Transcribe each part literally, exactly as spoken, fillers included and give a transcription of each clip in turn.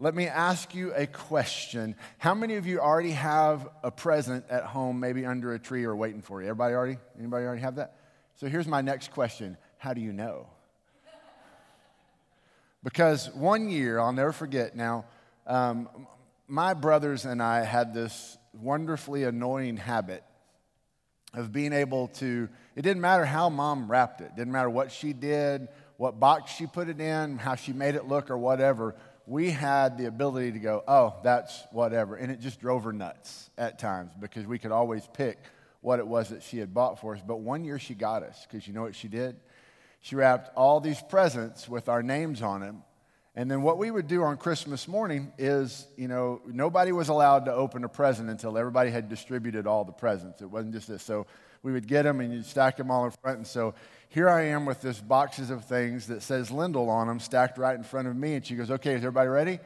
let me ask you a question. How many of you already have a present at home, maybe under a tree or waiting for you? Everybody already? Anybody already have that? So here's my next question. How do you know? Because one year, I'll never forget now, um, my brothers and I had this wonderfully annoying habit of being able to, it didn't matter how mom wrapped it, didn't matter what she did, what box she put it in, how she made it look or whatever, we had the ability to go, oh, that's whatever. And it just drove her nuts at times because we could always pick what it was that she had bought for us. But one year she got us, because you know what she did? She wrapped all these presents with our names on them. And then what we would do on Christmas morning is, you know, nobody was allowed to open a present until everybody had distributed all the presents. It wasn't just this. So we would get them and you'd stack them all in front. And so here I am with this boxes of things that says Lyndall on them stacked right in front of me. And she goes, okay, is everybody ready?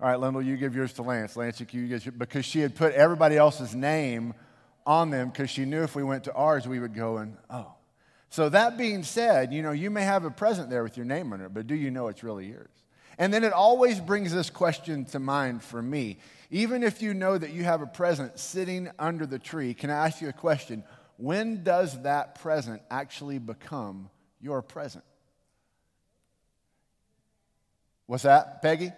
All right, Lyndall, you give yours to Lance. Lance, you give yours. Because she had put everybody else's name on them because she knew if we went to ours, we would go and, oh. So that being said, you know, you may have a present there with your name on it, but do you know it's really yours? And then it always brings this question to mind for me. Even if you know that you have a present sitting under the tree, can I ask you a question? When does that present actually become your present? What's that, Peggy?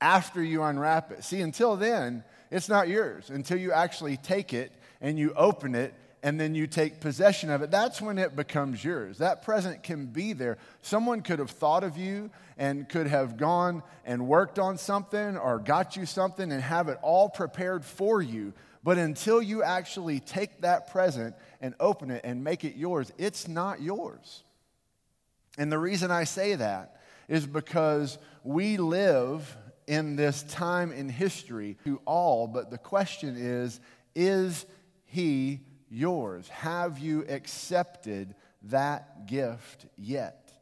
After you unwrap it. See, until then, it's not yours. Until you actually take it and you open it, and then you take possession of it, that's when it becomes yours. That present can be there. Someone could have thought of you and could have gone and worked on something or got you something and have it all prepared for you. But until you actually take that present and open it and make it yours, it's not yours. And the reason I say that is because we live in this time in history to all, but the question is, is he yours? Have you accepted that gift yet?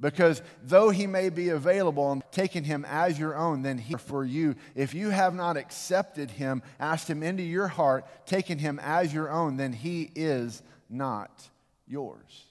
Because though he may be available and taken him as your own, then he for you. If you have not accepted him, asked him into your heart, taken him as your own, then he is not yours.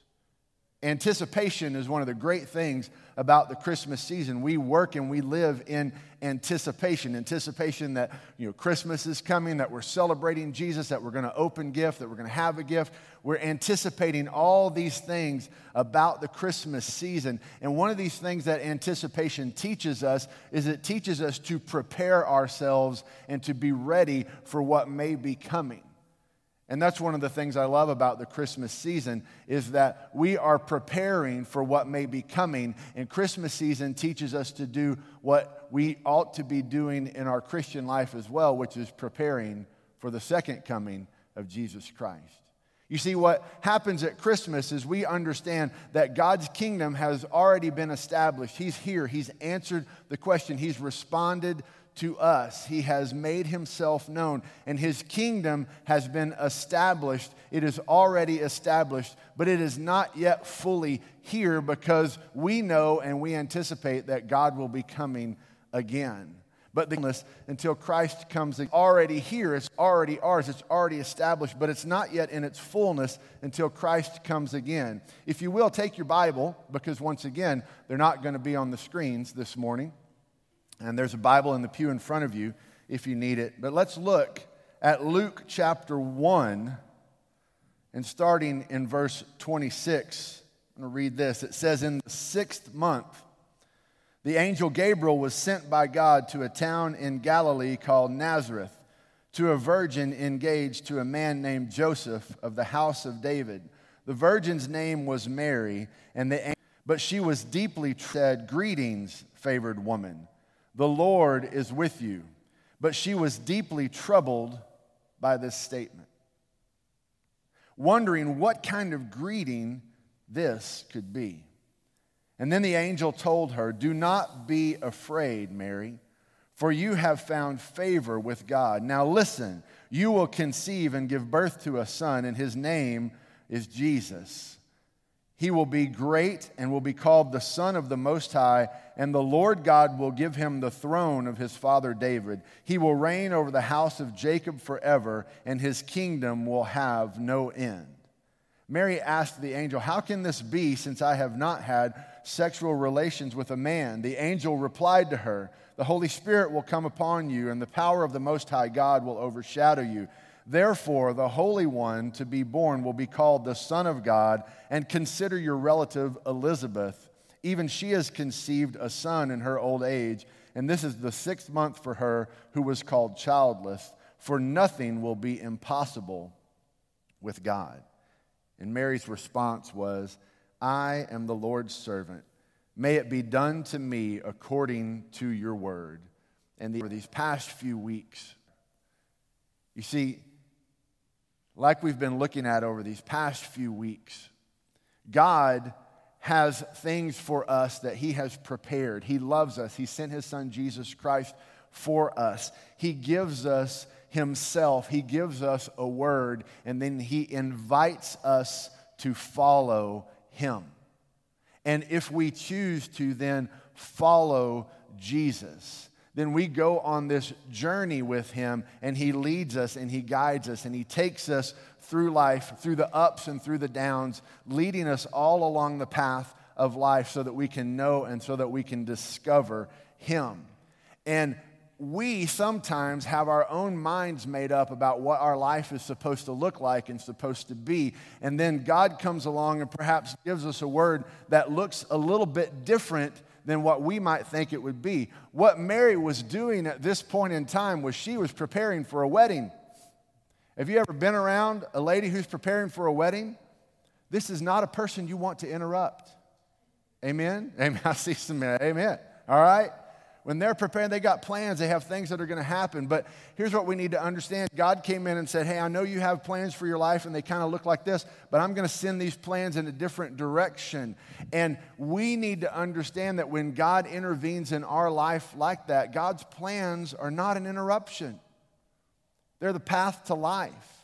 Anticipation is one of the great things about the Christmas season. We work and we live in anticipation. Anticipation that, you know, Christmas is coming, that we're celebrating Jesus, that we're going to open gift, that we're going to have a gift. We're anticipating all these things about the Christmas season. And one of these things that anticipation teaches us is it teaches us to prepare ourselves and to be ready for what may be coming. And that's one of the things I love about the Christmas season is that we are preparing for what may be coming. And Christmas season teaches us to do what we ought to be doing in our Christian life as well, which is preparing for the second coming of Jesus Christ. You see, what happens at Christmas is we understand that God's kingdom has already been established. He's here. He's answered the question. He's responded to us. He has made himself known, and his kingdom has been established. It is already established, but it is not yet fully here because we know and we anticipate that God will be coming again. But the until Christ comes, it's already here, it's already ours, it's already established, but it's not yet in its fullness until Christ comes again. If you will, take your Bible, because once again, they're not going to be on the screens this morning. And there's a Bible in the pew in front of you if you need it. But let's look at Luke chapter one and starting in verse twenty-six. I'm going to read this. It says, in the sixth month, the angel Gabriel was sent by God to a town in Galilee called Nazareth to a virgin engaged to a man named Joseph of the house of David. The virgin's name was Mary, and the angel, but she was deeply said, greetings, favored woman. The Lord is with you. But she was deeply troubled by this statement, wondering what kind of greeting this could be. And then the angel told her, do not be afraid, Mary, for you have found favor with God. Now listen, you will conceive and give birth to a son, and his name is Jesus. He will be great and will be called the Son of the Most High, and the Lord God will give him the throne of his father David. He will reign over the house of Jacob forever, and his kingdom will have no end. Mary asked the angel, how can this be since I have not had sexual relations with a man. The angel replied to her, the Holy Spirit will come upon you, and the power of the Most High God will overshadow you. Therefore, the Holy One to be born will be called the Son of God, and consider your relative Elizabeth. Even she has conceived a son in her old age, and this is the sixth month for her who was called childless, for nothing will be impossible with God." And Mary's response was, "I am the Lord's servant. May it be done to me according to your word." And for these past few weeks, you see, like we've been looking at over these past few weeks, God has things for us that He has prepared. He loves us. He sent His Son, Jesus Christ, for us. He gives us Himself. He gives us a word, and then He invites us to follow Him. And if we choose to then follow Jesus, then we go on this journey with Him, and He leads us, and He guides us, and He takes us through life, through the ups and through the downs, leading us all along the path of life so that we can know and so that we can discover Him. And we sometimes have our own minds made up about what our life is supposed to look like and supposed to be. And then God comes along and perhaps gives us a word that looks a little bit different than what we might think it would be. What Mary was doing at this point in time was she was preparing for a wedding. Have you ever been around a lady who's preparing for a wedding? This is not a person you want to interrupt. Amen? Amen. I see some amen. All right? When they're preparing, they got plans. They have things that are going to happen. But here's what we need to understand. God came in and said, hey, I know you have plans for your life, and they kind of look like this, but I'm going to send these plans in a different direction. And we need to understand that when God intervenes in our life like that, God's plans are not an interruption. They're the path to life.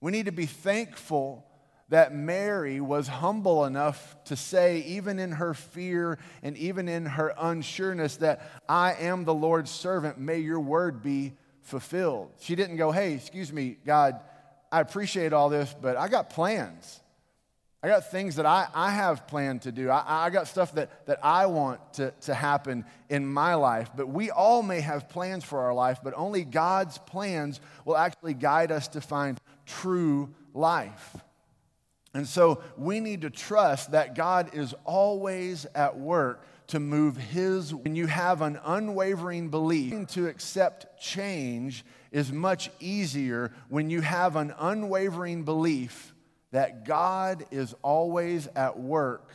We need to be thankful that Mary was humble enough to say, even in her fear and even in her unsureness, that I am the Lord's servant, may your word be fulfilled. She didn't go, hey, excuse me, God, I appreciate all this, but I got plans. I got things that I, I have planned to do. I, I got stuff that, that I want to, to happen in my life. But we all may have plans for our life, but only God's plans will actually guide us to find true life. And so we need to trust that God is always at work to move His. When you have an unwavering belief, to accept change is much easier when you have an unwavering belief that God is always at work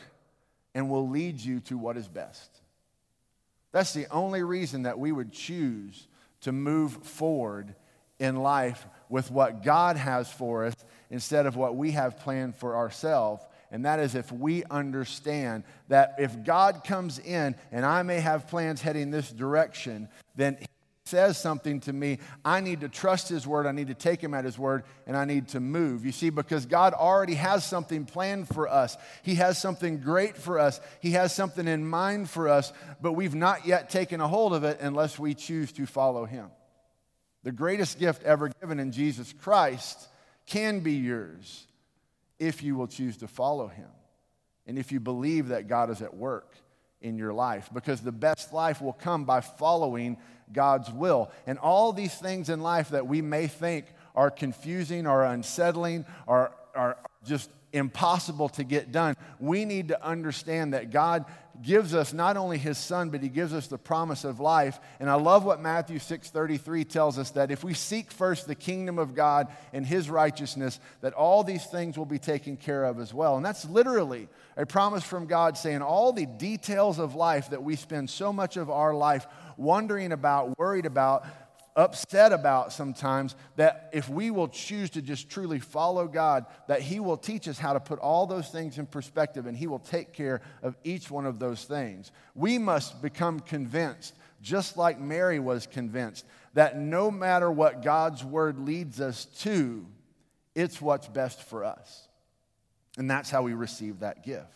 and will lead you to what is best. That's the only reason that we would choose to move forward in life with what God has for us instead of what we have planned for ourselves. And that is if we understand that if God comes in and I may have plans heading this direction, then He says something to me, I need to trust His word, I need to take Him at His word, and I need to move. You see, because God already has something planned for us. He has something great for us. He has something in mind for us, but we've not yet taken a hold of it unless we choose to follow Him. The greatest gift ever given in Jesus Christ can be yours if you will choose to follow Him and if you believe that God is at work in your life, because the best life will come by following God's will. And all these things in life that we may think are confusing or unsettling or are just impossible to get done, we need to understand that God gives us not only His Son, but He gives us the promise of life. And I love what Matthew six thirty-three tells us, that if we seek first the kingdom of God and His righteousness, that all these things will be taken care of as well. And that's literally a promise from God saying all the details of life that we spend so much of our life wondering about, worried about, upset about sometimes, that if we will choose to just truly follow God, that He will teach us how to put all those things in perspective, and He will take care of each one of those things. We must become convinced, just like Mary was convinced, that no matter what God's word leads us to, it's what's best for us. And that's how we receive that gift.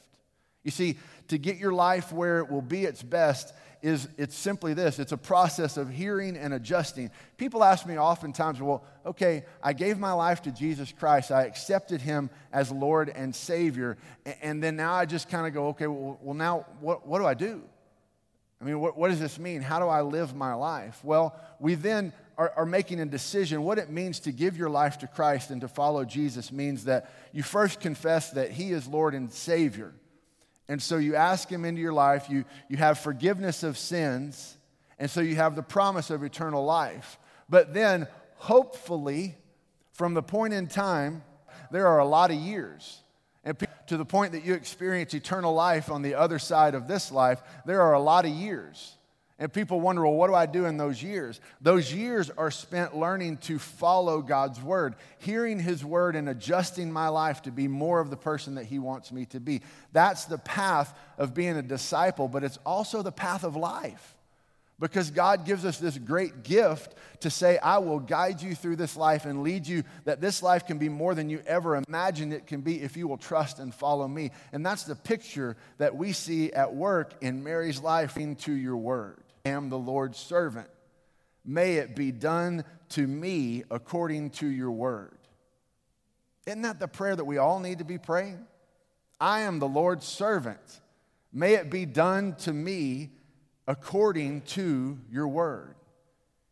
You see, to get your life where it will be its best, is it's simply this. It's a process of hearing and adjusting. People ask me oftentimes, well, okay, I gave my life to Jesus Christ. I accepted him as Lord and Savior. And then now I just kind of go, okay, well, now what, what do I do? I mean, what, what does this mean? How do I live my life? Well, we then are, are making a decision. What it means to give your life to Christ and to follow Jesus means that you first confess that he is Lord and Savior. And so you ask him into your life, you, you have forgiveness of sins, and so you have the promise of eternal life. But then, hopefully, from the point in time, there are a lot of years. And to the point that you experience eternal life on the other side of this life, there are a lot of years. And people wonder, well, what do I do in those years? Those years are spent learning to follow God's word, hearing his word and adjusting my life to be more of the person that he wants me to be. That's the path of being a disciple, but it's also the path of life because God gives us this great gift to say, I will guide you through this life and lead you that this life can be more than you ever imagined it can be if you will trust and follow me. And that's the picture that we see at work in Mary's life into your word. I am the Lord's servant. May it be done to me according to your word. Isn't that the prayer that we all need to be praying? I am the Lord's servant. May it be done to me according to your word.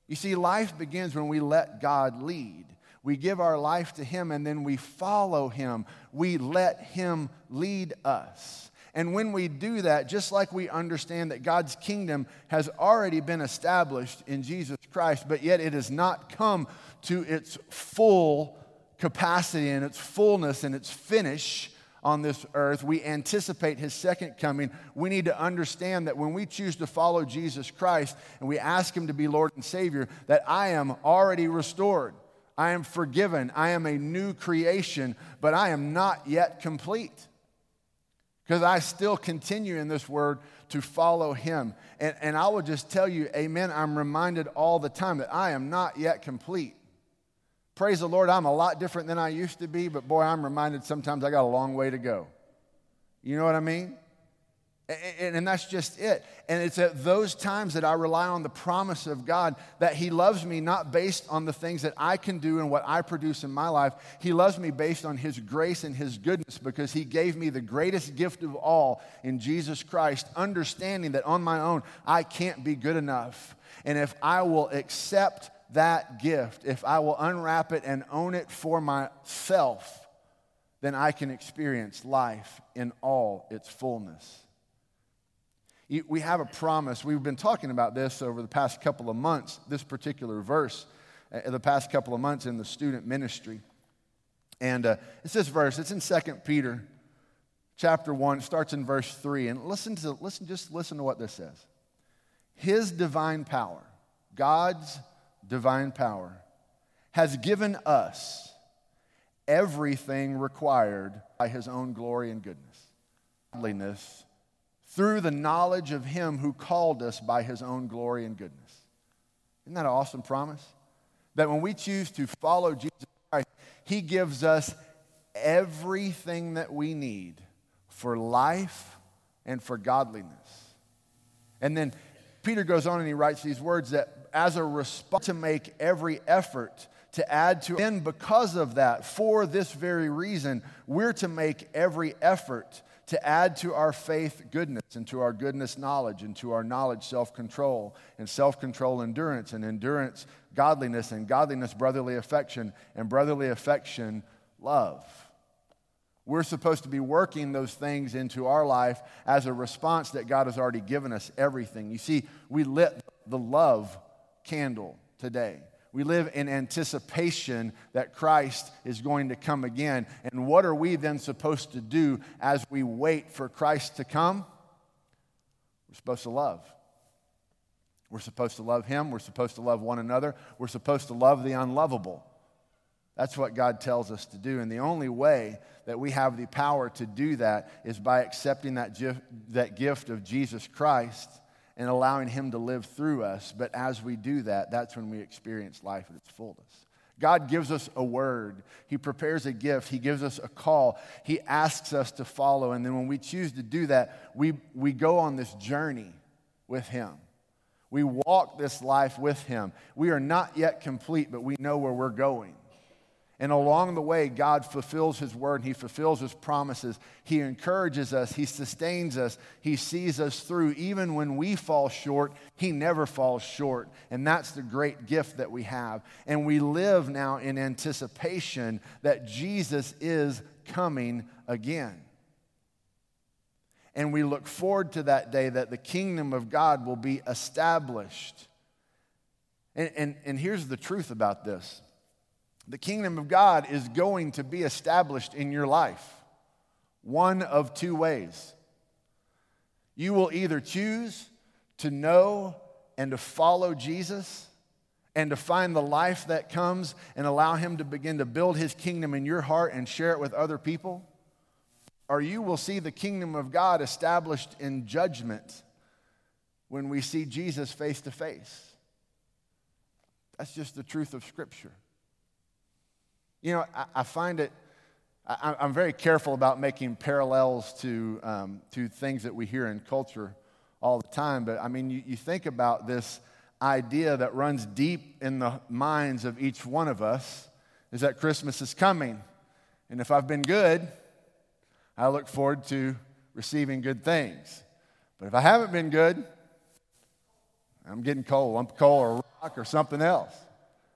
You see, life begins when we let God lead. We give our life to him and then we follow him. We let him lead us. And when we do that, just like we understand that God's kingdom has already been established in Jesus Christ, but yet it has not come to its full capacity and its fullness and its finish on this earth, we anticipate his second coming. We need to understand that when we choose to follow Jesus Christ and we ask him to be Lord and Savior, that I am already restored. I am forgiven. I am a new creation, but I am not yet complete. Because I still continue in this word to follow him. And, and I will just tell you, amen, I'm reminded all the time that I am not yet complete. Praise the Lord, I'm a lot different than I used to be, but boy, I'm reminded sometimes I got a long way to go. You know what I mean? And, and, and that's just it. And it's at those times that I rely on the promise of God that he loves me not based on the things that I can do and what I produce in my life. He loves me based on his grace and his goodness because he gave me the greatest gift of all in Jesus Christ, understanding that on my own I can't be good enough. And if I will accept that gift, if I will unwrap it and own it for myself, then I can experience life in all its fullness. We have a promise. We've been talking about this over the past couple of months, this particular verse, uh, the past couple of months in the student ministry. And uh, it's this verse. It's in Second Peter chapter one. It starts in verse three. And listen to listen. just listen to what this says. His divine power, God's divine power, has given us everything required by his own glory and goodness, godliness, through the knowledge of him who called us by his own glory and goodness. Isn't that an awesome promise? That when we choose to follow Jesus Christ, he gives us everything that we need for life and for godliness. And then Peter goes on and he writes these words that as a response to make every effort to add to, and because of that, for this very reason, we're to make every effort to add to our faith goodness, and to our goodness knowledge, and to our knowledge self-control, and self-control endurance, and endurance godliness, and godliness brotherly affection, and brotherly affection love. We're supposed to be working those things into our life as a response that God has already given us everything. You see, we lit the love candle today. We live in anticipation that Christ is going to come again. And what are we then supposed to do as we wait for Christ to come? We're supposed to love. We're supposed to love him. We're supposed to love one another. We're supposed to love the unlovable. That's what God tells us to do. And the only way that we have the power to do that is by accepting that gift, that gift of Jesus Christ and allowing him to live through us. But as we do that, that's when we experience life at its fullness. God gives us a word. He prepares a gift. He gives us a call. He asks us to follow. And then when we choose to do that, we, we go on this journey with him. We walk this life with him. We are not yet complete, but we know where we're going. And along the way, God fulfills his word, and he fulfills his promises. He encourages us. He sustains us. He sees us through. Even when we fall short, he never falls short. And that's the great gift that we have. And we live now in anticipation that Jesus is coming again. And we look forward to that day that the kingdom of God will be established. And, and, and here's the truth about this. The kingdom of God is going to be established in your life one of two ways. You will either choose to know and to follow Jesus and to find the life that comes and allow him to begin to build his kingdom in your heart and share it with other people, or you will see the kingdom of God established in judgment when we see Jesus face to face. That's just the truth of Scripture. You know, I, I find it, I, I'm very careful about making parallels to um, to things that we hear in culture all the time. But, I mean, you, you think about this idea that runs deep in the minds of each one of us is that Christmas is coming. And if I've been good, I look forward to receiving good things. But if I haven't been good, I'm getting coal, lump of coal or rock or something else.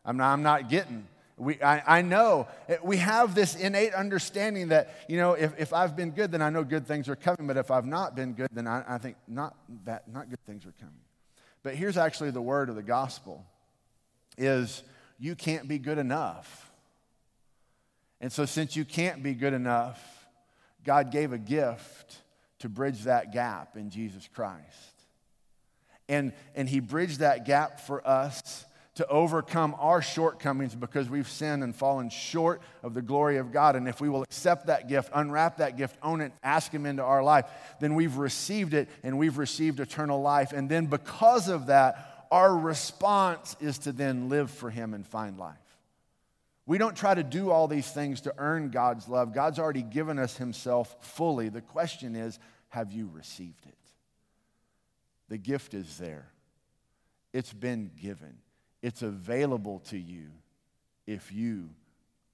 I'm not, I'm not getting We, I, I know, we have this innate understanding that, you know, if, if I've been good, then I know good things are coming. But if I've not been good, then I, I think not that, not good things are coming. But here's actually the word of the gospel is you can't be good enough. And so since you can't be good enough, God gave a gift to bridge that gap in Jesus Christ. And, and he bridged that gap for us to overcome our shortcomings because we've sinned and fallen short of the glory of God. And if we will accept that gift, unwrap that gift, own it, ask him into our life, then we've received it and we've received eternal life. And then because of that, our response is to then live for him and find life. We don't try to do all these things to earn God's love. God's already given us himself fully. The question is, have you received it? The gift is there. It's been given. It's available to you if you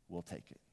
will take it.